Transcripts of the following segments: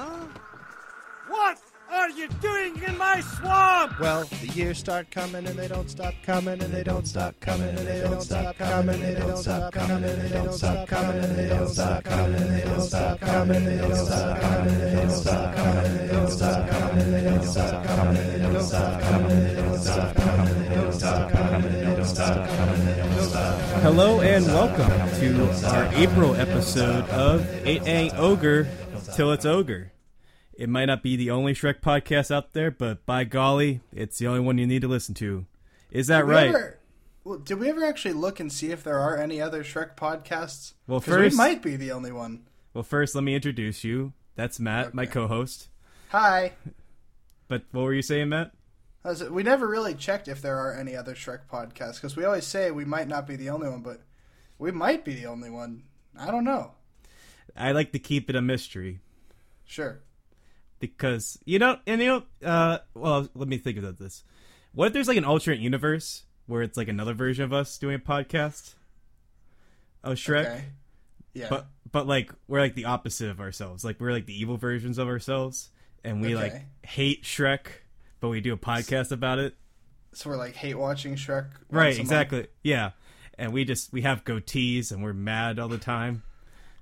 Huh? What are you doing in my swamp? Well, the years start coming and they don't stop coming and they don't stop coming and they don't stop coming and they don't stop coming and they don't stop coming and they don't stop coming and they don't stop coming and they don't stop coming and they don't stop coming and they don't stop coming and they don't stop coming and they don't stop coming and they don't stop coming and they don't stop coming and they don't stop coming and they don't stop coming. Hello and welcome to our April episode of 8A Ogre Till It's Ogre. It might not be the only Shrek podcast out there, but by golly, it's the only one you need to listen to. Is that right? Did we ever actually look and see if there are any other Shrek podcasts? Well, first, we might be the only one. Well, first, let me introduce you. That's Matt, okay. My co-host. Hi. But what were you saying, Matt? We never really checked if there are any other Shrek podcasts, because we always say we might not be the only one, but we might be the only one. I don't know. I like to keep it a mystery. Sure. Because, let me think about this. What if there's, an alternate universe where it's, another version of us doing a podcast? Oh, Shrek? Okay. Yeah. But we're, the opposite of ourselves. We're, the evil versions of ourselves, and we, hate Shrek, but we do a podcast about it. So we're, hate watching Shrek? Right, exactly. Yeah. And we have goatees, and we're mad all the time.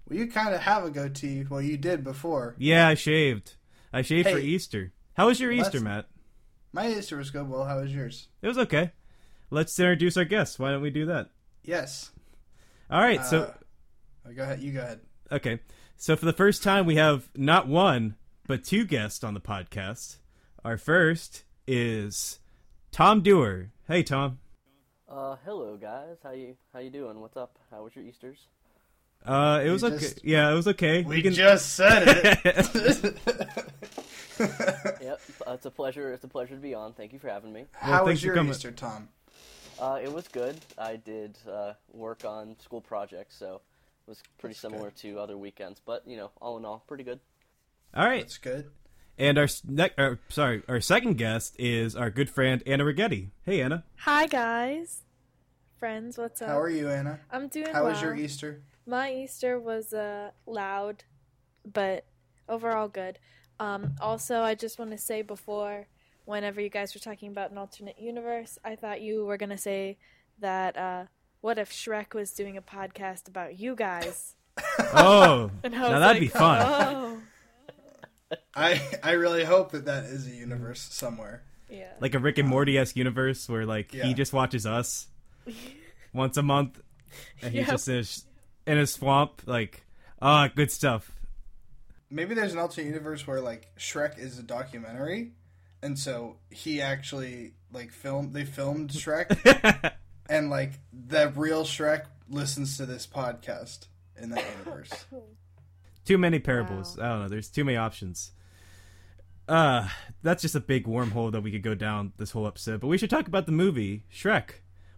Well, you kind of have a goatee. Well, you did before. Yeah, I shaved. I shaved for Easter. How was your Easter, Matt? My Easter was good. Well, how was yours? It was okay. Let's introduce our guests. Why don't we do that? Yes. All right, so... Go ahead. You go ahead. Okay. So for the first time, we have not one, but two guests on the podcast. Our first is Tom Dewar. Hey, Tom. Hello, guys. How you doing? What's up? How was your Easter's? It was okay. Yeah, it was okay. We just said it. Yep, it's a pleasure. It's a pleasure to be on. Thank you for having me. How was your Easter, Tom? It was good. I did work on school projects, so it was pretty similar to other weekends. But all in all, pretty good. All right, that's good. And our second guest is our good friend Anna Rigetti. Hey, Anna. Hi, guys. Friends, what's up? How are you, Anna? I'm doing well. How was your Easter? My Easter was loud, but overall good. Also, I just want to say before, whenever you guys were talking about an alternate universe, I thought you were going to say that, what if Shrek was doing a podcast about you guys? Oh, now that'd be fun. Oh. I really hope that is a universe somewhere. Yeah. Like a Rick and Morty-esque universe where, he just watches us once a month, and he just says... In a swamp, good stuff. Maybe there's an alternate universe where, Shrek is a documentary, and so he actually, they filmed Shrek, and, the real Shrek listens to this podcast in that universe. Too many parables. Wow. I don't know. There's too many options. That's just a big wormhole that we could go down this whole episode, but we should talk about the movie, Shrek,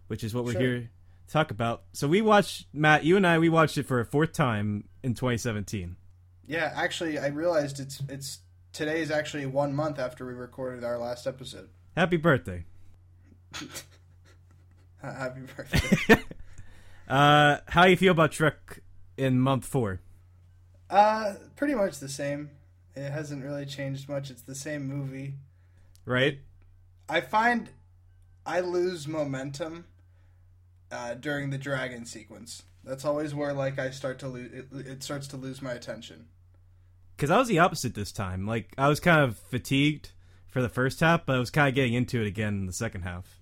which is what we're here... talk about. So we watched, Matt, you and I, we watched it for a fourth time in 2017. Yeah, actually I realized it's today is actually 1 month after we recorded our last episode. Happy birthday. Happy birthday. How you feel about Shrek in month 4? Pretty much the same. It hasn't really changed much. It's the same movie. Right? I find I lose momentum during the dragon sequence. That's always where I start to lose it starts to lose my attention, because I was the opposite this time. I was kind of fatigued for the first half, but I was kind of getting into it again in the second half.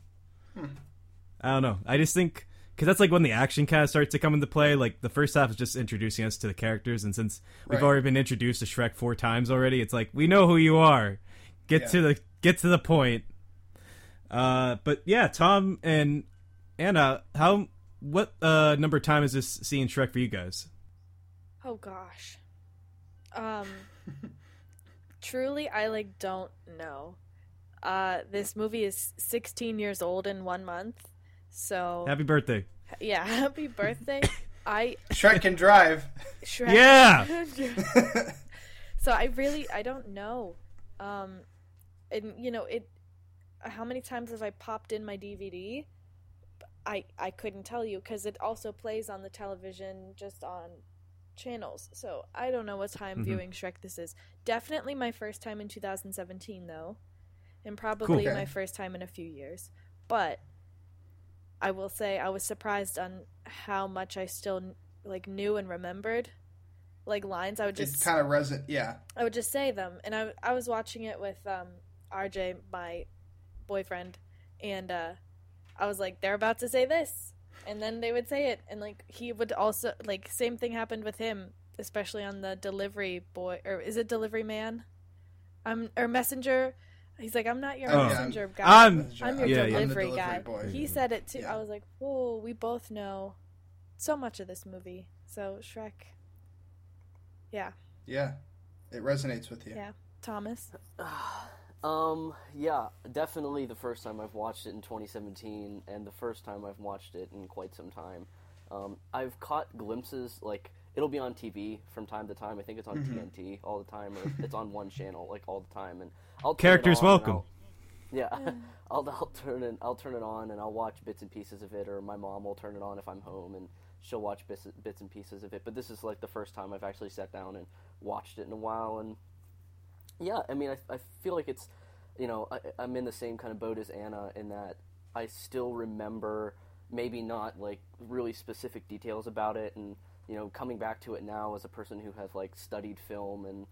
I don't know, I just think because that's when the action kind of starts to come into play. The first half is just introducing us to the characters, and since we've already been introduced to Shrek 4 times already, it's we know who you are. Get to the point. But yeah, Tom and Anna, what number of time is this seeing Shrek for you guys? Oh gosh. Truly, I don't know. This movie is 16 years old in 1 month. So happy birthday. Yeah, happy birthday. Shrek can drive. Shrek. Yeah. So I don't know. And how many times have I popped in my DVD? I couldn't tell you, because it also plays on the television just on channels, so I don't know what time viewing Shrek this is. Definitely my first time in 2017, though, and probably my first time in a few years. But I will say I was surprised on how much I still like knew and remembered, like lines. I would just kind of I would just say them, and I was watching it with RJ, my boyfriend, and I was like, they're about to say this. And then they would say it, and like he would also like same thing happened with him, especially on the delivery boy, or is it delivery man? Or messenger. He's like, I'm not your messenger guy. I'm your delivery guy. Boy. He said it too. Yeah. I was like, whoa, we both know so much of this movie. So Shrek. Yeah. Yeah, it resonates with you. Yeah, Thomas. Yeah, definitely the first time I've watched it in 2017, and the first time I've watched it in quite some time. I've caught glimpses, like, it'll be on TV from time to time. I think it's on TNT all the time, or it's on one channel, like, all the time. And I'll turn Characters it on welcome. I'll turn it on, and I'll watch bits and pieces of it, or my mom will turn it on if I'm home, and she'll watch bits and pieces of it. But this is, like, the first time I've actually sat down and watched it in a while, and... Yeah, I mean, I feel like it's, you know, I'm in the same kind of boat as Anna in that I still remember maybe not, like, really specific details about it, and, you know, coming back to it now as a person who has, like, studied film and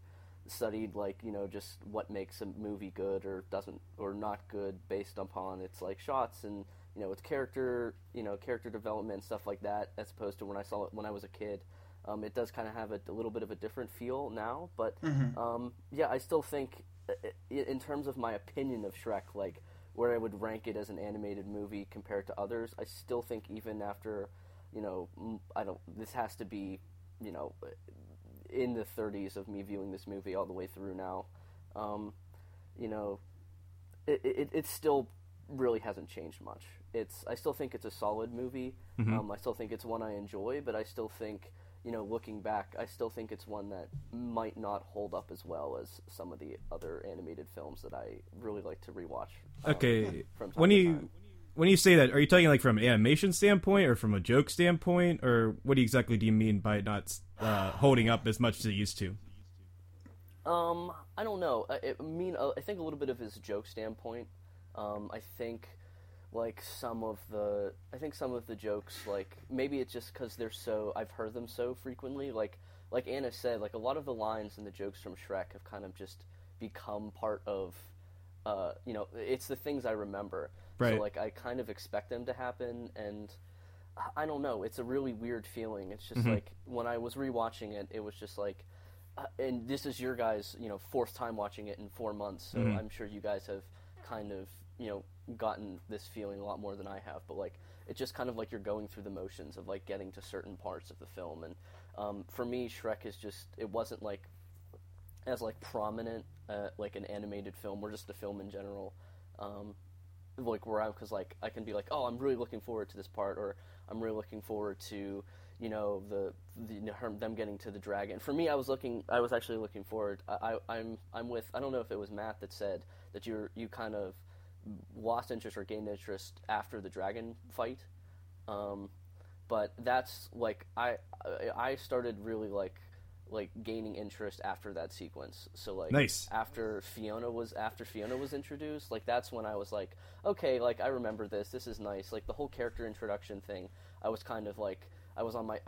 studied, like, you know, just what makes a movie good or doesn't, or not good based upon its, like, shots and, you know, its character, you know, character development and stuff like that, as opposed to when I saw it when I was a kid. It does kind of have a little bit of a different feel now, but yeah, I still think, in terms of my opinion of Shrek, like where I would rank it as an animated movie compared to others, I still think even after, you know, this has to be, you know, in the 30s of me viewing this movie all the way through now, you know, it still really hasn't changed much. I still think it's a solid movie. I still think it's one I enjoy, but I still think, you know, looking back, I still think it's one that might not hold up as well as some of the other animated films that I really like to rewatch. Okay, when you say that, are you talking like from an animation standpoint or from a joke standpoint, or what exactly do you mean by not holding up as much as it used to? I don't know. I think a little bit of his joke standpoint. I think like some of the jokes, like maybe it's just because I've heard them so frequently, like Anna said, like a lot of the lines and the jokes from Shrek have kind of just become part of you know, it's the things I remember, right. So like I kind of expect them to happen, and I don't know, it's a really weird feeling. It's just like when I was rewatching it, it was just like and this is your guys', you know, fourth time watching it in 4 months, so I'm sure you guys have kind of, you know, gotten this feeling a lot more than I have, but like it's just kind of like you're going through the motions of like getting to certain parts of the film. And for me, Shrek is just, it wasn't like as like prominent like an animated film or just a film in general, like where I'm, because like I can be like, oh, I'm really looking forward to this part, or I'm really looking forward to, you know, them getting to the dragon. For me, I was actually looking forward. I'm with, I don't know if it was Matt that said that you kind of lost interest or gained interest after the dragon fight, but that's like I started really like gaining interest after that sequence. So like nice. after Fiona was introduced, like that's when I was like, okay, like I remember this is nice. Like the whole character introduction thing, I was kind of like, I was on my,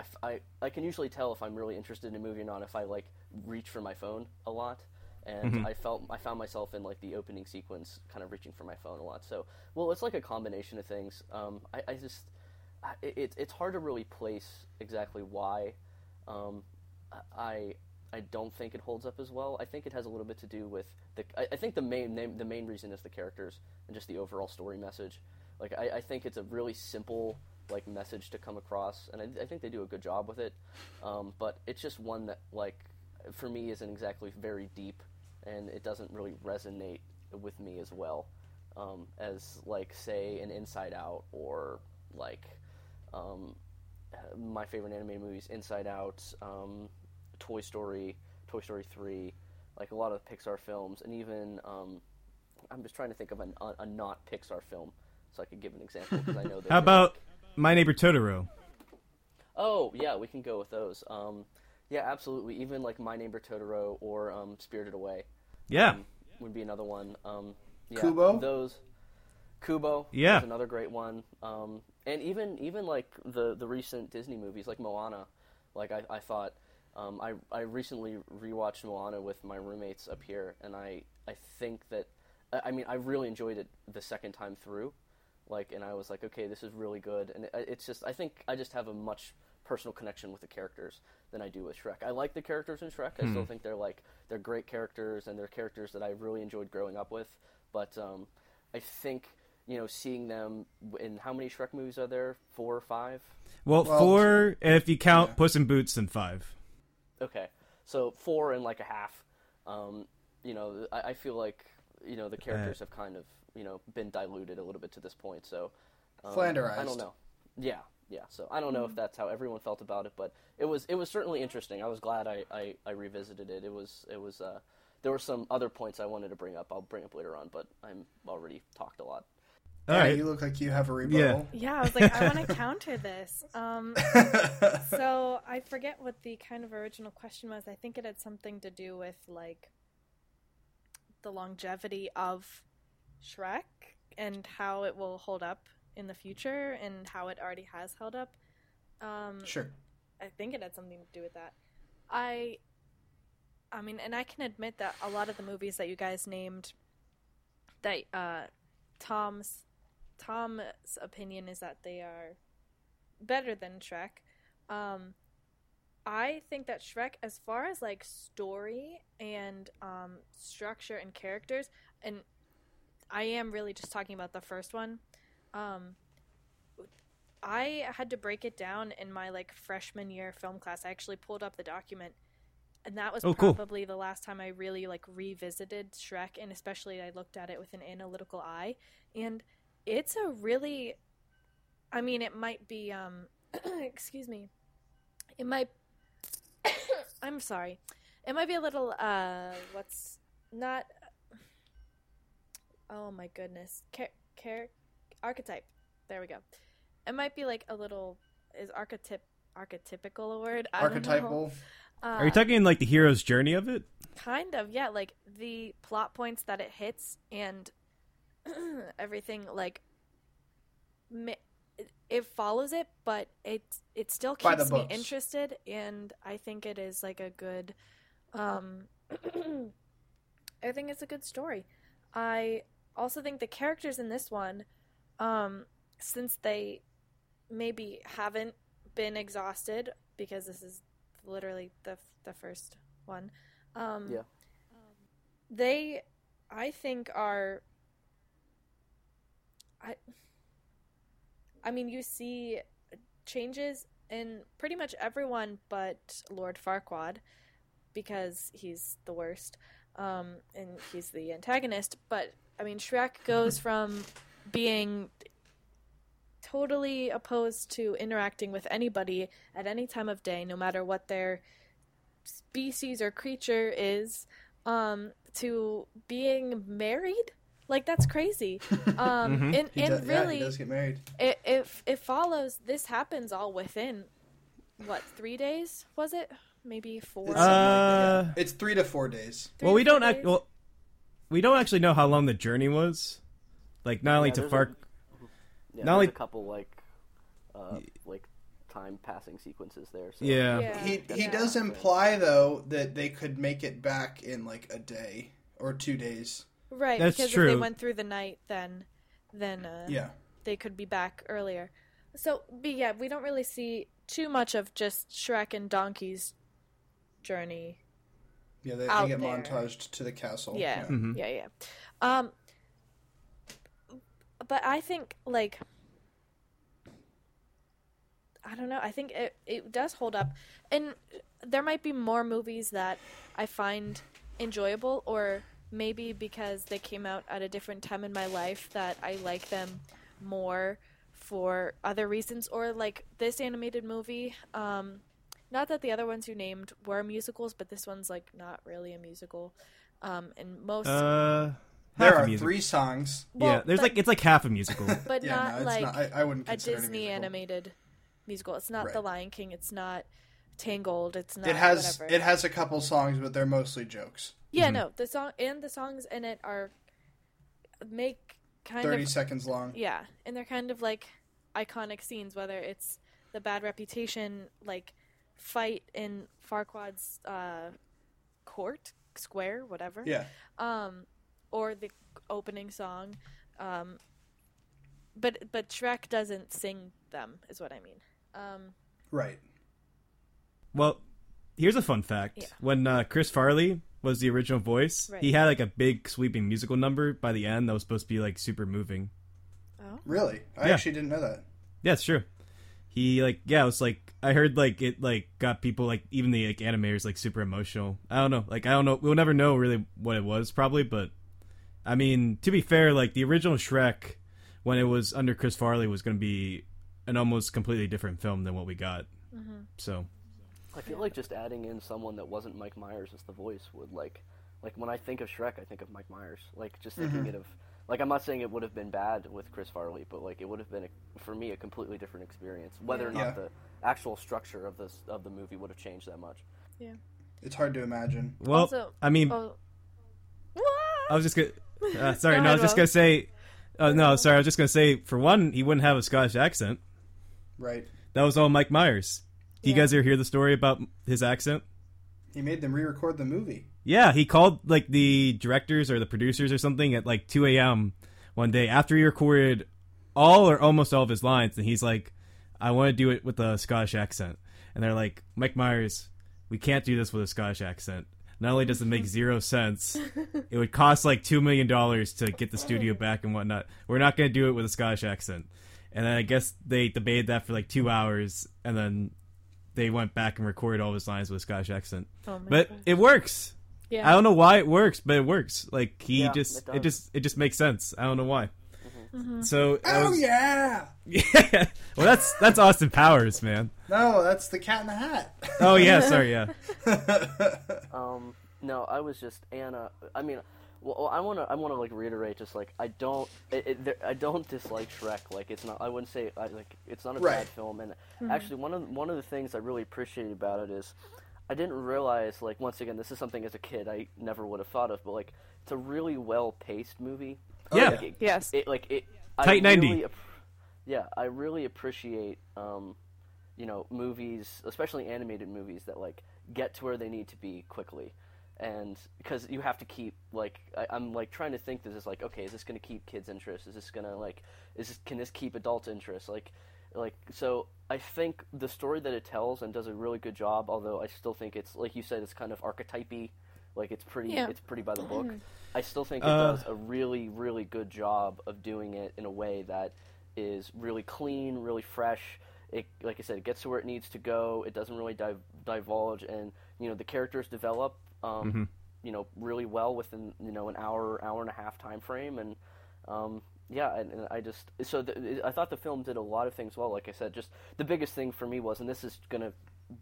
I can usually tell if I'm really interested in a movie or not if I like reach for my phone a lot. And I found myself in like the opening sequence kind of reaching for my phone a lot. So, well, it's like a combination of things. It's hard to really place exactly why. I don't think it holds up as well. I think it has a little bit to do with the main reason is the characters and just the overall story message. Like I think it's a really simple like message to come across, and I think they do a good job with it. But it's just one that like for me isn't exactly very deep. And it doesn't really resonate with me as well as, like, say, an Inside Out or, like, my favorite anime movies, Inside Out, Toy Story 3, like a lot of Pixar films, and even I'm just trying to think of a not Pixar film so I could give an example. 'Cause I know that. How about My Neighbor Totoro? Oh, yeah, we can go with those. Yeah, absolutely. Even like My Neighbor Totoro or Spirited Away. Yeah, would be another one. Yeah, Kubo. Kubo. Yeah, is another great one. And even like the recent Disney movies like Moana. Like I thought, I recently rewatched Moana with my roommates up here, and I think that, I mean, I really enjoyed it the second time through, like, and I was like, okay, this is really good, and it's just, I think I just have a much personal connection with the characters than I do with Shrek. I like the characters in Shrek. I still think they're great characters, and they're characters that I really enjoyed growing up with, but I think, you know, seeing them in, how many Shrek movies are there? 4 or 5? Well, 4, and if you count Puss in Boots, then 5. Okay, so 4 and like a half. You know, I feel like, you know, the characters have kind of, you know, been diluted a little bit to this point, so... Flanderized. I don't know. Yeah, so I don't know if that's how everyone felt about it, but it was certainly interesting. I was glad I revisited it. It was there were some other points I wanted to bring up. I'll bring up later on, but I'm already talked a lot. Yeah, right. You look like you have a rebuttal. Yeah, I was like, I want to counter this. So I forget what the kind of original question was. I think it had something to do with, like, the longevity of Shrek and how it will hold up in the future and how it already has held up. Sure. I think it had something to do with that. I mean, and I can admit that a lot of the movies that you guys named that Tom's opinion is that they are better than Shrek. I think that Shrek, as far as like story and structure and characters, and I am really just talking about the first one, I had to break it down in my like freshman year film class. I actually pulled up the document, and that was probably the last time I really like revisited Shrek, and especially I looked at it with an analytical eye. And it's a really, I mean, it might be, excuse me, it might, I'm sorry, it might be a little, archetype, there we go. It might be like a little, is archetypical a word? Archetypal. Are you talking like the hero's journey of it? Kind of, yeah. Like the plot points that it hits and everything, like it follows it, but it still keeps me interested, and I think it is like a good. I think it's a good story. I also think the characters in this one, since they maybe haven't been exhausted because this is literally the first one, they, I think, are, I mean, you see changes in pretty much everyone but Lord Farquaad, because he's the worst, and he's the antagonist. But I mean, Shrek goes from being totally opposed to interacting with anybody at any time of day, no matter what their species or creature is, to being married. Like, that's crazy. And really, he does get married. It follows, this happens all within, what, 3 days, was it? Maybe 4? Like that. It's 3 to 4 days. We don't actually know how long the journey was. Like, not only to Fark... a couple, like time-passing sequences there. So. Yeah. He does imply, though, that they could make it back in, like, a day or 2 days. Right, that's because true. If they went through the night, then they could be back earlier. So, but yeah, we don't really see too much of just Shrek and Donkey's journey. Yeah, they get montaged to the castle. Yeah, but I think, like, I don't know. I think it does hold up, and there might be more movies that I find enjoyable, or maybe because they came out at a different time in my life that I like them more for other reasons, or like this animated movie. Not that the other ones you named were musicals, but this one's like not really a musical. And most there are musical. 3 songs. Well, yeah, there's like it's like half a musical, but not like a Disney animated musical. It's not The Lion King. It's not Tangled. It's not. It has a couple songs, but they're mostly jokes. Yeah, mm-hmm. No, the songs in it are kind of 30 seconds long. Yeah, and they're kind of like iconic scenes. Whether it's the bad reputation, like fight in Farquaad's court square, whatever. Yeah. Or the opening song, but Shrek doesn't sing them, is what I mean. Right. Well, here's a fun fact. Yeah. When Chris Farley was the original voice, right. He had like a big sweeping musical number by the end that was supposed to be like super moving. Oh, really? I actually didn't know that. Yeah, it's true. He it was like I heard it got people even the animators super emotional. I don't know. I don't know. We'll never know really what it was probably, but I mean, to be fair, the original Shrek when it was under Chris Farley was going to be an almost completely different film than what we got. Mm-hmm. So I feel like just adding in someone that wasn't Mike Myers as the voice would when I think of Shrek, I think of Mike Myers. Just thinking mm-hmm. I'm not saying it would have been bad with Chris Farley, but it would have been for me a completely different experience. Whether or not the actual structure of the movie would have changed that much. Yeah, it's hard to imagine. Well, also, I mean, I was just gonna. I was just gonna say. For one, he wouldn't have a Scottish accent. Right. That was all Mike Myers. Do you guys ever hear the story about his accent? He made them re-record the movie. Yeah, he called the directors or the producers or something at 2 a.m. one day after he recorded all or almost all of his lines, and he's like, "I want to do it with a Scottish accent," and they're like, "Mike Myers, we can't do this with a Scottish accent. Not only does it make 0 cents, it would cost $2 million to get the studio back and whatnot. We're not going to do it with a Scottish accent." And then I guess they debated that for 2 hours, and then they went back and recorded all his lines with a Scottish accent. Oh, but God. It works. Yeah. I don't know why it works, but it works. It just makes sense. I don't know why. Mm-hmm. Mm-hmm. So yeah. Well, that's Austin Powers, man. No, that's the Cat in the Hat. Oh yeah, sorry, yeah. No, I was just Anna. I mean, well, I want to reiterate. Just I don't dislike Shrek. It's not. I wouldn't say it's not a bad film. And mm-hmm. actually, one of the things I really appreciated about it is I didn't realize. Once again, this is something as a kid I never would have thought of. But it's a really well paced movie. Yeah. Tight 90. I really appreciate. Movies, especially animated movies, that get to where they need to be quickly, and because you have to keep I'm trying to think. This is okay, is this going to keep kids' interest? Is this going to can this keep adult interest? So I think the story that it tells and does a really good job. Although I still think it's you said, it's kind of archetypey, it's pretty it's pretty by the book. I still think it does a really really good job of doing it in a way that is really clean, really fresh. It, like I said, it gets to where it needs to go. It doesn't really divulge, and the characters develop, mm-hmm. Really well within an hour and a half time frame, and I thought the film did a lot of things well. Like I said, just the biggest thing for me was, and this is gonna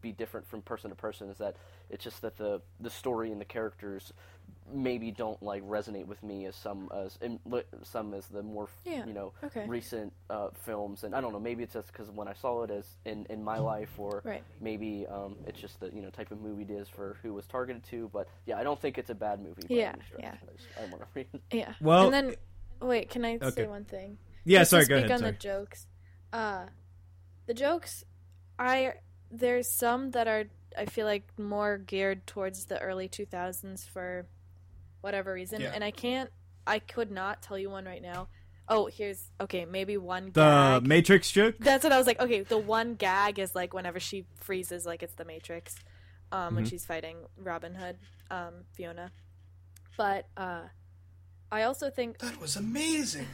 be different from person to person, is that it's just that the story and the characters maybe don't resonate with me as the more recent films. And I don't know, maybe it's just because when I saw it as in my life, or maybe it's just the type of movie it is for who was targeted to. But I don't think it's a bad movie. I want to read. Yeah. Well, and then wait, can I say one thing? Yeah, just sorry. Go ahead. Speak on the jokes. The jokes, there's some that are, I feel more geared towards the early 2000s for whatever reason. Yeah. And I could not tell you one right now. Oh, maybe one gag. The Matrix joke? That's what I was the one gag is whenever she freezes, it's the Matrix, mm-hmm. when she's fighting Robin Hood, Fiona. But I also think... That was amazing!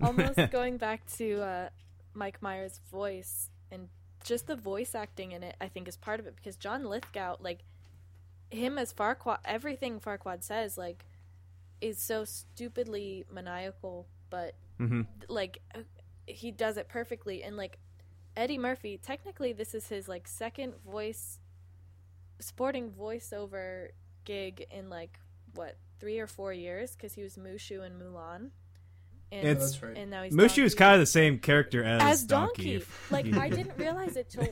Almost going back to Mike Myers' voice and just the voice acting in it, I think, is part of it, because John Lithgow, him as Farquaad, everything Farquaad says, is so stupidly maniacal, but, mm-hmm. He does it perfectly. And, Eddie Murphy, technically this is his, second sporting voiceover gig in, 3 or 4 years, because he was Mushu in Mulan. And now he's Mushu Donkey. Is kind of the same character as Donkey. I didn't realize it till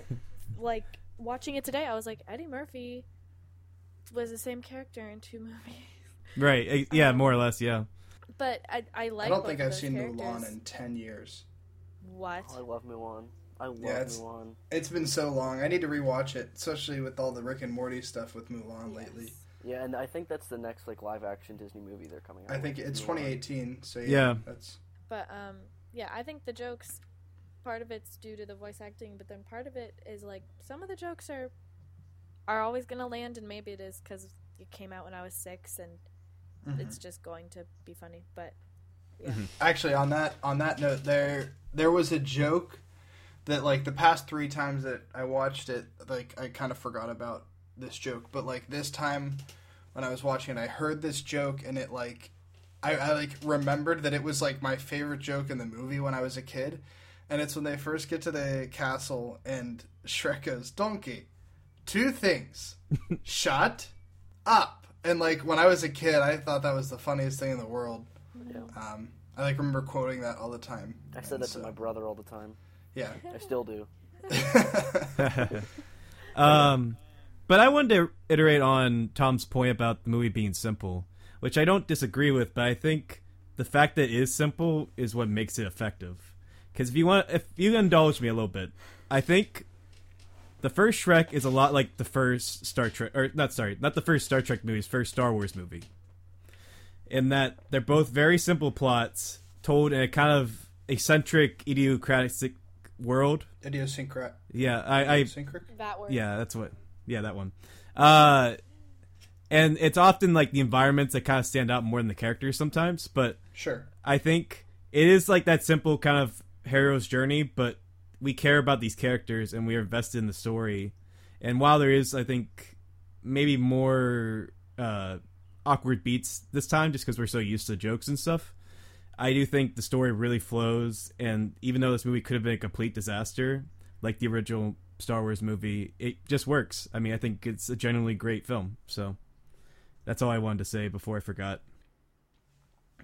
watching it today, I was like, Eddie Murphy was the same character in two movies. Right. Yeah, more or less, yeah. But I like. I don't think I've seen Mulan in 10 years. What? Oh, I love Mulan. Mulan. It's been so long. I need to rewatch it, especially with all the Rick and Morty stuff with Mulan lately. Yeah, and I think that's the next like live action Disney movie they're coming out with. I think it's 2018, so yeah. That's... But yeah, I think the jokes, part of it's due to the voice acting, but then part of it is like some of the jokes are always going to land, and maybe it is because it came out when I was 6 and it's just going to be funny, but yeah. Actually, on that note, there was a joke that like the past 3 times that I watched it, like I kind of forgot about this joke, but like this time when I was watching it, I heard this joke and it like I like remembered that it was like my favorite joke in the movie when I was a kid, and it's when they first get to the castle and Shrek goes, "Donkey, 2 things, shut up." And like when I was a kid, I thought that was the funniest thing in the world. Yeah. I like remember quoting that all the time. I said that to my brother all the time. Yeah, I still do. But I wanted to iterate on Tom's point about the movie being simple, which I don't disagree with, but I think the fact that it is simple is what makes it effective. Because if you indulge me a little bit, I think the first Shrek is a lot like the first Star Trek, not the first Star Trek movie, first Star Wars movie, in that they're both very simple plots told in a kind of eccentric, idiosyncratic world. Idiosyncratic. Yeah, that word. Yeah, that's what. Yeah, that one. And it's often like the environments that kind of stand out more than the characters sometimes, but sure. I think it is like that simple kind of hero's journey, but we care about these characters and we are invested in the story. And while there is, I think, maybe more awkward beats this time just because we're so used to jokes and stuff, I do think the story really flows. And even though this movie could have been a complete disaster, like the original Star Wars movie, it just works. I mean, I think it's a genuinely great film. So that's all I wanted to say before I forgot.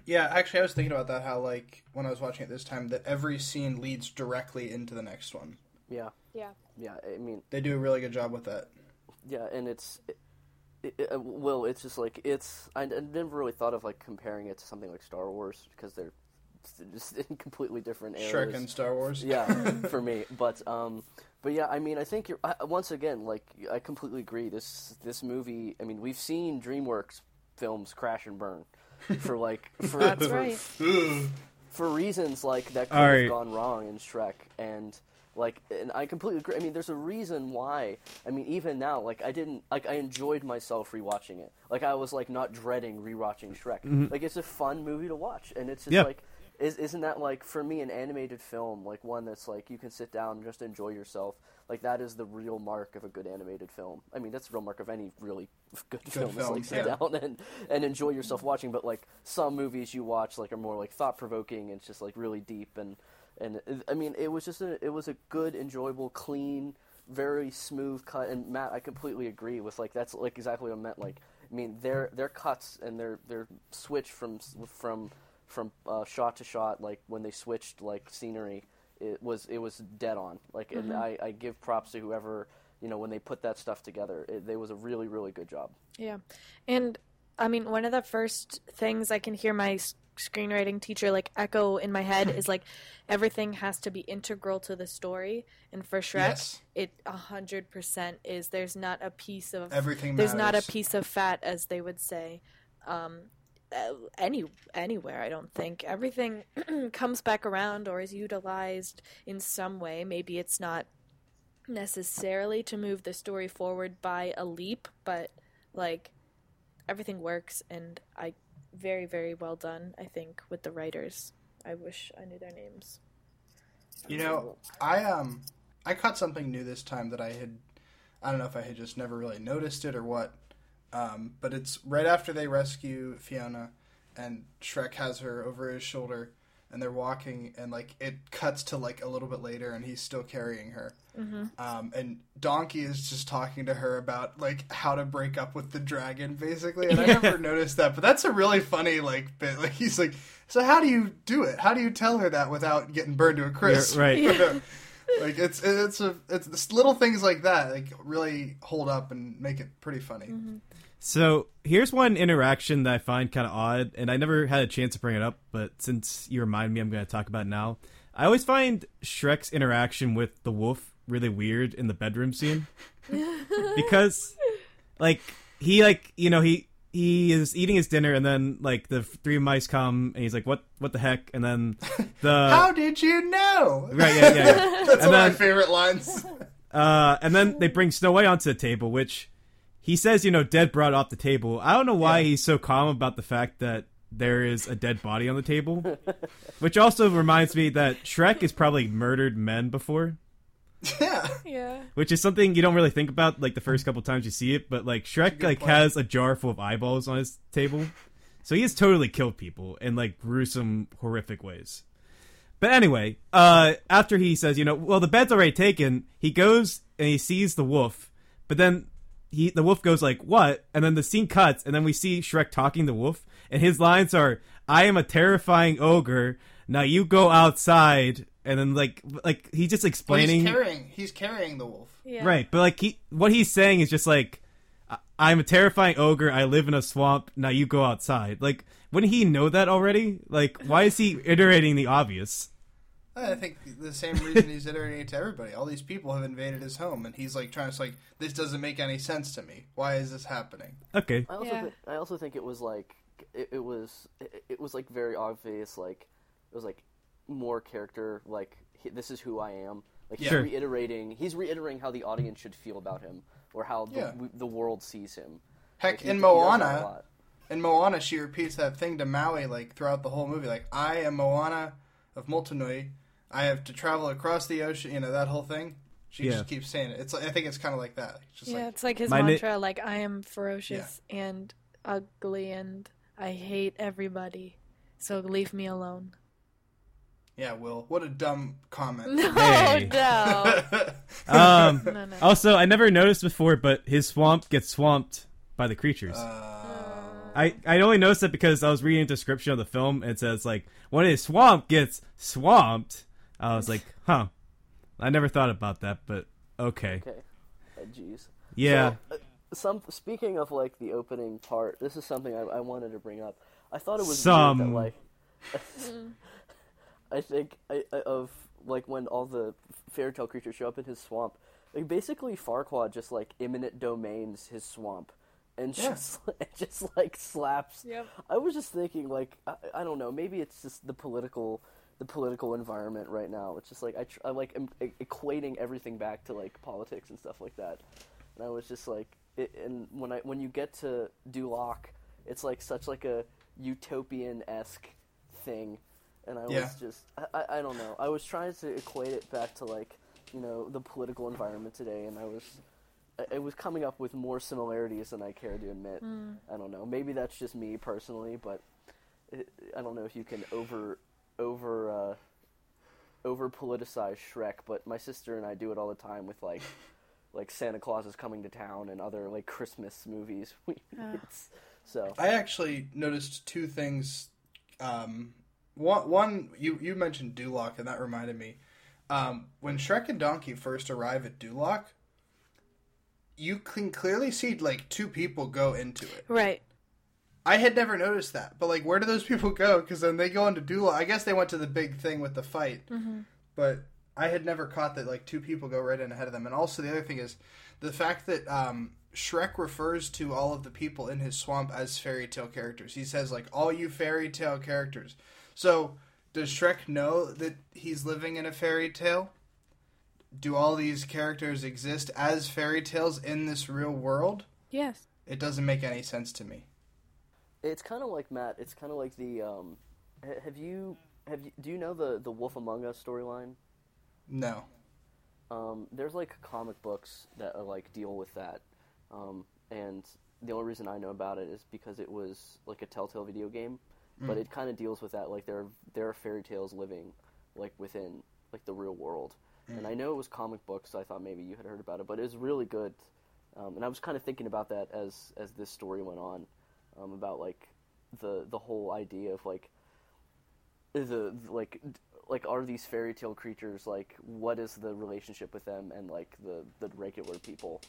Yeah, actually, I was thinking about that, how, like, when I was watching it this time, that every scene leads directly into the next one. Yeah. Yeah. Yeah, I mean... They do a really good job with that. Yeah, and it's just, like, it's... I never really thought of, like, comparing it to something like Star Wars, because they're just in completely different eras. Shrek and Star Wars. Yeah, for me. But yeah, I mean, I think once again, like, I completely agree. This movie, I mean, we've seen DreamWorks films crash and burn for reasons like that could have gone wrong in Shrek, and I completely agree. I mean, there's a reason why. I mean, even now, like I enjoyed myself rewatching it. Like I was like not dreading rewatching Shrek. Mm-hmm. Like it's a fun movie to watch, and it's just like. Isn't that, like, for me, an animated film, like, one that's, like, you can sit down and just enjoy yourself? Like, that is the real mark of a good animated film. I mean, that's the real mark of any really good film is, like, sit down and enjoy yourself watching. But, like, some movies you watch, like, are more, like, thought-provoking and just, like, really deep. And I mean, it was just a good, enjoyable, clean, very smooth cut. And, Matt, I completely agree with, like, that's, like, exactly what I meant. Like, I mean, their cuts and their switch from shot to shot, like when they switched like scenery, it was dead on. Like, mm-hmm. And I give props to whoever, you know, when they put that stuff together, they was a really, really good job. Yeah, and I mean, one of the first things I can hear my screenwriting teacher like echo in my head is like, everything has to be integral to the story. And for Shrek, it 100% is. There's not a piece of everything. There's not a piece of fat, as they would say. Anywhere, I don't think. Everything comes back around or is utilized in some way. Maybe it's not necessarily to move the story forward by a leap, but, like, everything works, and very, very well done, I think, with the writers. I wish I knew their names. You know, I caught something new this time that I don't know if I had just never really noticed it or what, but it's right after they rescue Fiona and Shrek has her over his shoulder and they're walking and like it cuts to like a little bit later and he's still carrying her. Mm-hmm. And Donkey is just talking to her about like how to break up with the dragon basically. And I never noticed that, but that's a really funny like bit. Like he's like, so how do you do it? How do you tell her that without getting burned to a crisp? Yeah, right. Like it's little things like that like really hold up and make it pretty funny. Mm-hmm. So here's one interaction that I find kind of odd, and I never had a chance to bring it up, but since you remind me, I'm going to talk about it now. I always find Shrek's interaction with the wolf really weird in the bedroom scene because, like, he like you know he is eating his dinner, and then like the three mice come, and he's like, what the heck? And then the how did you know? Right, yeah. That's one of my favorite lines. And then they bring Snow White onto the table, which. He says, dead brought off the table. I don't know why he's so calm about the fact that there is a dead body on the table. Which also reminds me that Shrek has probably murdered men before. Yeah. Which is something you don't really think about, like, the first couple times you see it. But, like, Shrek, like, has a jar full of eyeballs on his table. So he has totally killed people in, like, gruesome, horrific ways. But anyway, after he says, well, the bed's already taken, he goes and he sees the wolf. But then... The wolf goes like, what? And then the scene cuts, and then we see Shrek talking to the wolf, and his lines are, I am a terrifying ogre, now you go outside, and then, like he's just explaining... He's carrying the wolf. Yeah. Right, but, like, what he's saying is just like, I'm a terrifying ogre, I live in a swamp, now you go outside. Like, wouldn't he know that already? Like, why is he iterating the obvious? I think the same reason he's iterating it to everybody. All these people have invaded his home, and he's like trying to say, this doesn't make any sense to me. Why is this happening? Okay. I also think it was like it was like very obvious. Like it was like more character. Like this is who I am. Like he's reiterating how the audience should feel about him or how the world sees him. Heck, like, in Moana, she repeats that thing to Maui like throughout the whole movie. Like I am Moana of Multanui. I have to travel across the ocean, that whole thing. She just keeps saying it. It's like, I think it's kind of like that. It's just it's like his mantra, like, I am ferocious and ugly and I hate everybody, so leave me alone. Yeah, Will. What a dumb comment. No, hey. No. No. Also, I never noticed before, but his swamp gets swamped by the creatures. I only noticed that because I was reading a description of the film, and it says, like, when a swamp gets swamped... I was like, huh. I never thought about that, but okay. Jeez. Yeah. So, speaking of, like, the opening part, this is something I wanted to bring up. I thought it was weird that, like... I think of, like, when all the fairytale creatures show up in his swamp, like, basically Farquaad just, like, eminent domains his swamp. And just like slaps. Yep. I was just thinking, like, I don't know. Maybe it's just the political environment right now. It's just like I like am equating everything back to like politics and stuff like that. And I was just like, when you get to Duloc, it's like such like a utopian-esque thing. And I was just I don't know. I was trying to equate it back to like the political environment today, and it was coming up with more similarities than I care to admit. Mm. I don't know. Maybe that's just me personally, but I don't know if you can over politicize Shrek. But my sister and I do it all the time with like Santa Claus is Coming to Town and other like Christmas movies. So I actually noticed two things. One you mentioned Duloc, and that reminded me when Shrek and Donkey first arrive at Duloc. You can clearly see, like, two people go into it. Right. I had never noticed that. But, like, where do those people go? Because then they go into Duloc. I guess they went to the big thing with the fight. Mm-hmm. But I had never caught that, like, two people go right in ahead of them. And also the other thing is the fact that Shrek refers to all of the people in his swamp as fairy tale characters. He says, like, all you fairy tale characters. So does Shrek know that he's living in a fairy tale? Do all these characters exist as fairy tales in this real world? Yes. It doesn't make any sense to me. It's kind of like, Matt, it's kind of like the, do you know the Wolf Among Us storyline? No. There's like comic books that are like deal with that. And the only reason I know about it is because it was like a Telltale video game, but it kind of deals with that. Like there are fairy tales living like within like the real world. And I know it was comic books, so I thought maybe you had heard about it, but it was really good. And I was kind of thinking about that as this story went on, about like the whole idea of like the like like, are these fairy tale creatures, like, what is the relationship with them and, like, the regular people?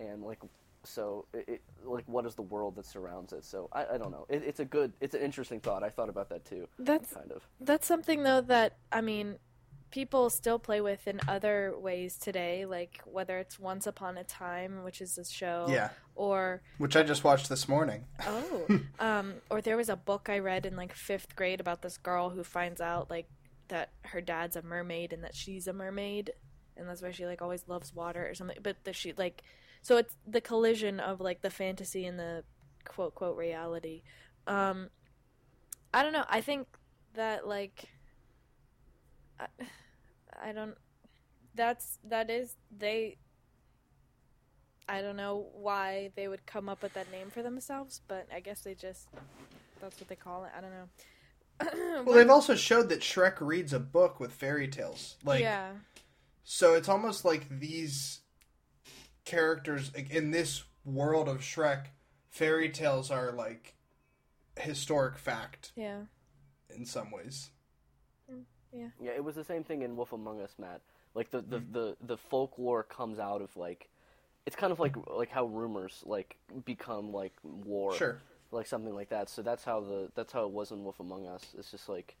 And, like, so, it, like, what is the world that surrounds it? So, I don't know. It's an interesting thought. I thought about that, too. That's something, though, that, I mean, people still play with in other ways today, like, whether it's Once Upon a Time, which is a show. Yeah. Or... which I just watched this morning. Oh. Or there was a book I read in, like, 5th grade about this girl who finds out, like, that her dad's a mermaid and that she's a mermaid, and that's why she, like, always loves water or something. But she, like... so it's the collision of, like, the fantasy and the quote-quote reality. I don't know. I think that, like... I don't... I don't know why they would come up with that name for themselves, but I guess they just... that's what they call it. I don't know. Well, they've also showed that Shrek reads a book with fairy tales. Like, yeah. So it's almost like these characters in this world of Shrek, fairy tales are like historic fact. Yeah. In some ways. Yeah. Yeah, it was the same thing in Wolf Among Us, Matt. Like the folklore comes out of, like, it's kind of like how rumors, like, become like lore. Sure. Like something like that. So that's how it was in Wolf Among Us. It's just like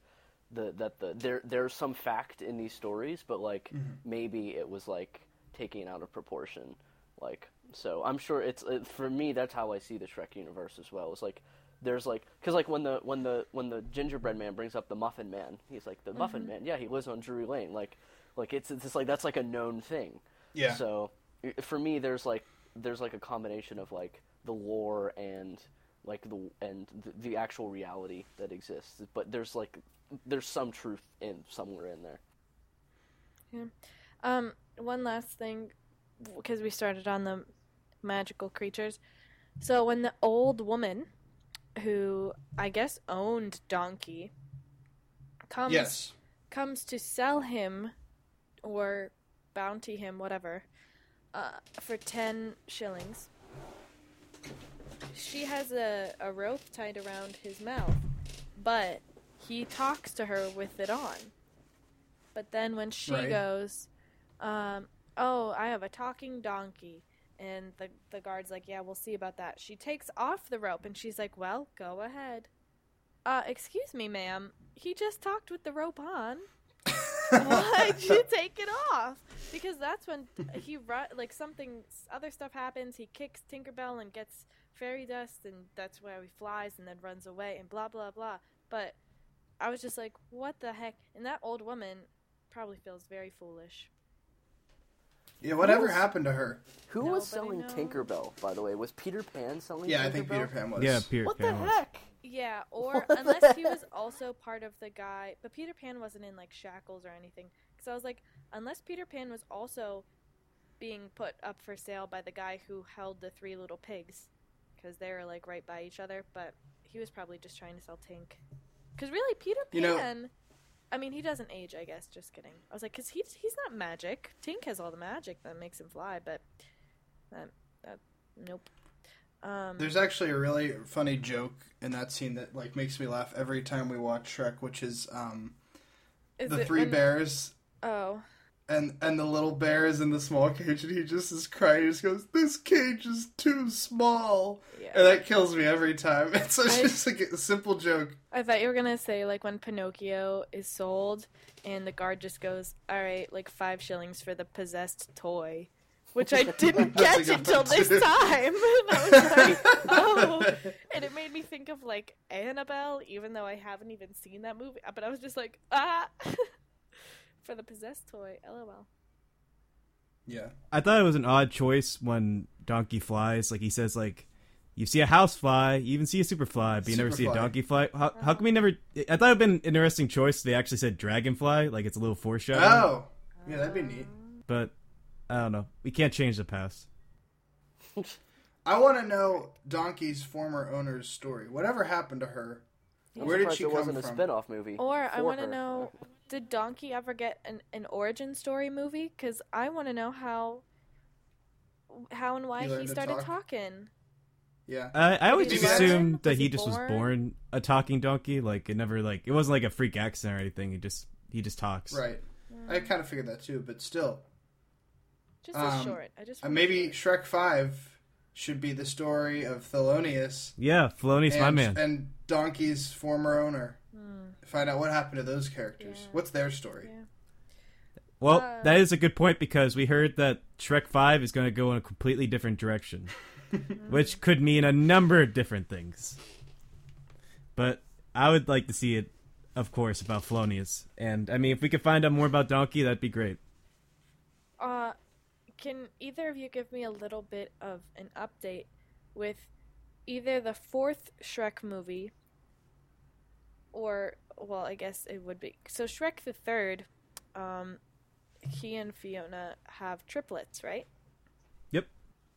there's some fact in these stories, but, like, maybe it was, like, taken out of proportion. Like, so I'm sure for me, that's how I see the Shrek universe as well. It's like there's, like, because, like, when the gingerbread man brings up the Muffin Man, he's like, the Muffin Man, yeah, he lives on Drury Lane. Like it's like that's like a known thing. Yeah. So for me, there's like a combination of, like, the lore and, like, the actual reality that exists, but there's some truth in somewhere in there. Yeah. One last thing, because we started on the magical creatures. So when the old woman, who I guess owned Donkey, comes to sell him or bounty him, whatever, for 10 shillings, she has a rope tied around his mouth, but he talks to her with it on. But then when she goes... oh, I have a talking donkey. And the guard's like, yeah, we'll see about that. She takes off the rope, and she's like, well, go ahead. Excuse me, ma'am. He just talked with the rope on. Why'd you take it off? Because that's when he, like, other stuff happens. He kicks Tinkerbell and gets fairy dust, and that's where he flies and then runs away and blah, blah, blah. But I was just like, what the heck? And that old woman probably feels very foolish. Yeah, whatever happened to her? Who Nobody was selling knows. Tinkerbell, by the way? Was Peter Pan selling Tinkerbell? I think Peter Pan was. Yeah, Peter Pan was. What the heck? Yeah, or unless he was also part of the guy. But Peter Pan wasn't in, like, shackles or anything. Because I was like, unless Peter Pan was also being put up for sale by the guy who held the 3 little pigs. Because they were, like, right by each other. But he was probably just trying to sell Tink. Because really, Peter Pan... I mean, he doesn't age, I guess. Just kidding. I was like, because he's not magic. Tink has all the magic that makes him fly, but nope. There's actually a really funny joke in that scene that, like, makes me laugh every time we watch Shrek, which is the 3 bears. Oh. And the little bear is in the small cage, and he just is crying. He just goes, "This cage is too small," and that kills me every time. It's such just like a simple joke. I thought you were gonna say, like, when Pinocchio is sold, and the guard just goes, "All right, like 5 shillings for the possessed toy," which I didn't catch until this time. And I was like, oh, and it made me think of, like, Annabelle, even though I haven't even seen that movie. But I was just like, ah. For the possessed toy, lol. Yeah. I thought it was an odd choice when Donkey flies. Like, he says, like, you see a house fly, you even see a superfly, but you never see a donkey fly. How come we never... I thought it would have been an interesting choice if they actually said dragonfly. Like, it's a little foreshadowing. Oh! Yeah, that'd be neat. But, I don't know. We can't change the past. I want to know Donkey's former owner's story. Whatever happened to her? Where did she come from? It wasn't a spinoff movie. Or, I want to know... did Donkey ever get an origin story movie? Because I want to know how and why he started talking. Yeah, I always just assumed that he just was born a talking donkey. Like, it never, like, it wasn't like a freak accident or anything. He just He just talks. Right. I kind of figured that too, but still. Just a short. Maybe Shrek 5 should be the story of Thelonious. Yeah, Thelonious, my man. And Donkey's former owner. Find out what happened to those characters. Yeah. What's their story? Yeah. Well, that is a good point because we heard that Shrek 5 is going to go in a completely different direction, which could mean a number of different things. But I would like to see it, of course, about Thelonious. And, I mean, if we could find out more about Donkey, that'd be great. Can either of you give me a little bit of an update with either the fourth Shrek movie or, well, I guess it would be. So Shrek the Third, he and Fiona have triplets, right? Yep.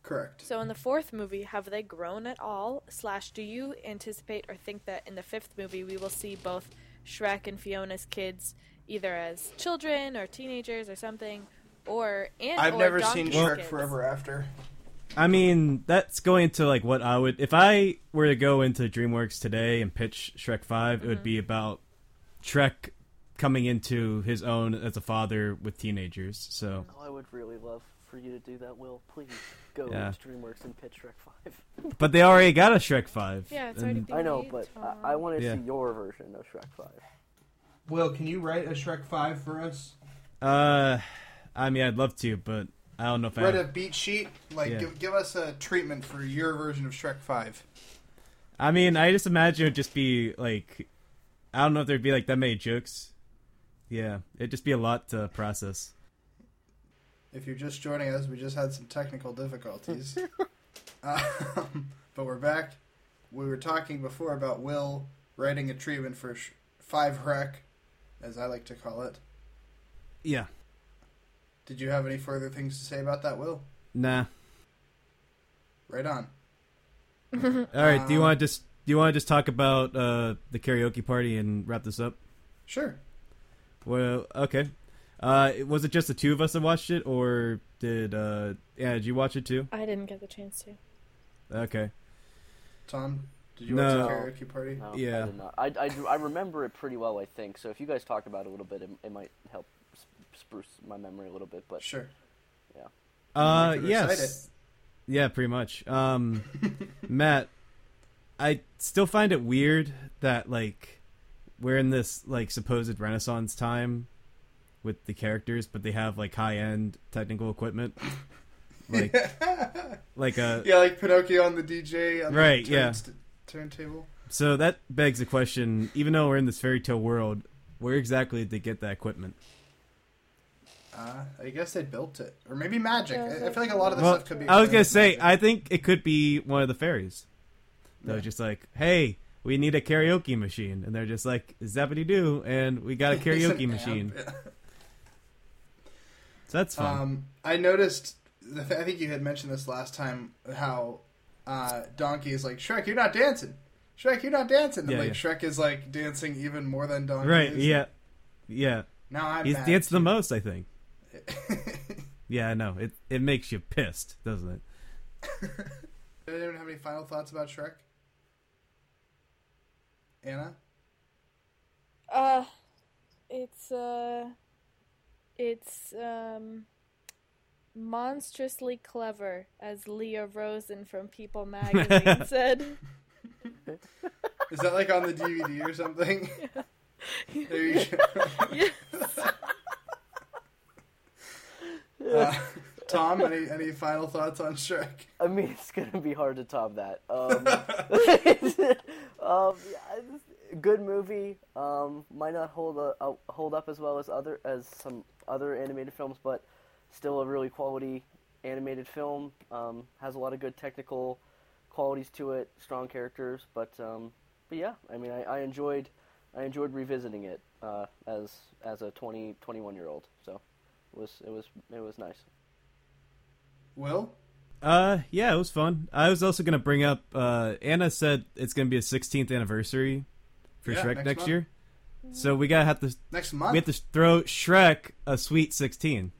Correct. So in the fourth movie, have they grown at all? Slash, do you anticipate or think that in the fifth movie we will see both Shrek and Fiona's kids either as children or teenagers or something? I've never seen Shrek Forever After. I mean, that's going into like what I would, if I were to go into DreamWorks today and pitch Shrek 5, it would be about Shrek coming into his own as a father with teenagers. So I would really love for you to do that, Will. Please go to DreamWorks and pitch Shrek 5. But they already got a Shrek 5. Yeah, it's already been. I know, but I want to see your version of Shrek 5. Will, can you write a Shrek 5 for us? I mean, I'd love to, but I don't know if I... Write a beat sheet? Give us a treatment for your version of Shrek 5. I mean, I just imagine it would just be, like... I don't know if there'd be, like, that many jokes. Yeah, it'd just be a lot to process. If you're just joining us, we just had some technical difficulties. But we're back. We were talking before about Will writing a treatment for 5 Shrek, as I like to call it. Yeah. Did you have any further things to say about that, Will? Nah. Right on. All right. Do you want to just talk about the karaoke party and wrap this up? Sure. Well, okay. Was it just the two of us that watched it, or did you watch it too? I didn't get the chance to. Okay. Tom, did you watch the karaoke party? No, yeah. I did not. I remember it pretty well, I think. So if you guys talk about it a little bit, it might help spruce my memory a little bit, but sure. Yeah. Yes. Yeah, pretty much. Matt, I still find it weird that like we're in this like supposed Renaissance time with the characters, but they have like high-end technical equipment. Like like Pinocchio on the DJ on the turntable. So that begs the question, even though we're in this fairy tale world, where exactly did they get that equipment? I guess they built it. Or maybe magic. I feel like a lot of this stuff could be... I was going to say, magic. I think it could be one of the fairies. They're just like, hey, we need a karaoke machine. And they're just like, zappity-doo, and we got a karaoke machine. Yeah. So that's fun. I noticed, I think you had mentioned this last time, how Donkey is like, Shrek, you're not dancing. Shrek, you're not dancing. And Shrek is like dancing even more than Donkey is. Right, yeah. Yeah. Now I'm He's danced the most, I think. Yeah, I know. It makes you pissed, doesn't it? Does anyone have any final thoughts about Shrek? Anna? It's monstrously clever, as Leah Rosen from People magazine said. Is that like on the DVD or something? Yeah. There you go. Yes. Tom, any final thoughts on Shrek? I mean, it's going to be hard to top that. Good movie. Might not hold up as well as some other animated films, but still a really quality animated film. Has a lot of good technical qualities to it, strong characters, but yeah, I mean, I enjoyed revisiting it as a 21-year-old. So. It was nice. Will? Yeah, it was fun. I was also going to bring up, Anna said it's going to be a 16th anniversary for Shrek next year. So we got to have to... Next month? We have to throw Shrek a sweet 16.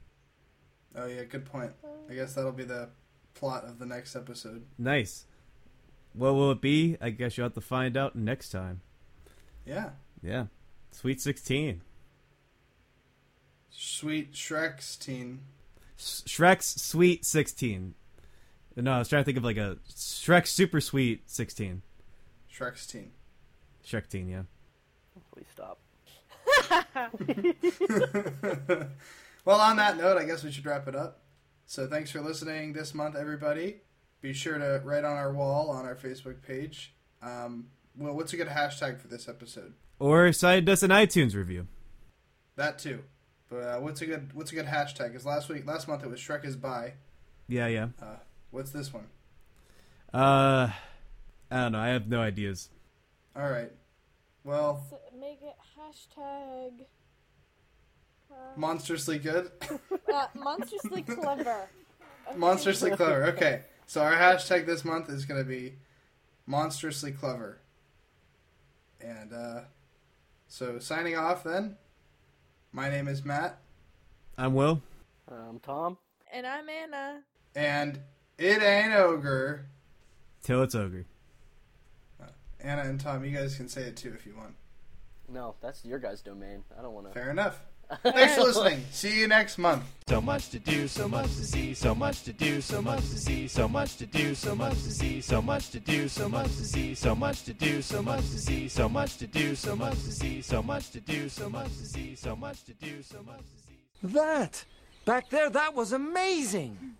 Oh, yeah, good point. I guess that'll be the plot of the next episode. Nice. What will it be? I guess you'll have to find out next time. Yeah. Yeah. Sweet 16. Sweet Shrek's teen. Shrek's sweet 16. No, I was trying to think of like a Shrek super sweet 16. Shrek's teen. Shrek teen, yeah. Please stop. Well, on that note, I guess we should wrap it up. So thanks for listening this month, everybody. Be sure to write on our wall on our Facebook page. Well, what's a good hashtag for this episode? Or side us an iTunes review. That too. But what's a good hashtag? Because last month it was Shrek is by. Yeah. What's this one? I don't know. I have no ideas. All right. Well, let's make it hashtag. Monstrously good. Monstrously clever. Okay. Monstrously clever. Okay. So our hashtag this month is going to be monstrously clever. And so signing off then. My name is Matt. I'm Will. I'm Tom. And I'm Anna. And it ain't ogre till it's ogre. Anna and Tom, you guys can say it too if you want. No, that's your guys' domain. I don't want to. Fair enough. Thanks for listening. See you next month. So much to do, so much to see, so much to do, so much to see, so much to do, so much to see, so much to do, so much to see, so much to do, so much to see, so much to do, so much to see, so much to do, so much to see, so much to do, so much to see. That! Back there, that was amazing!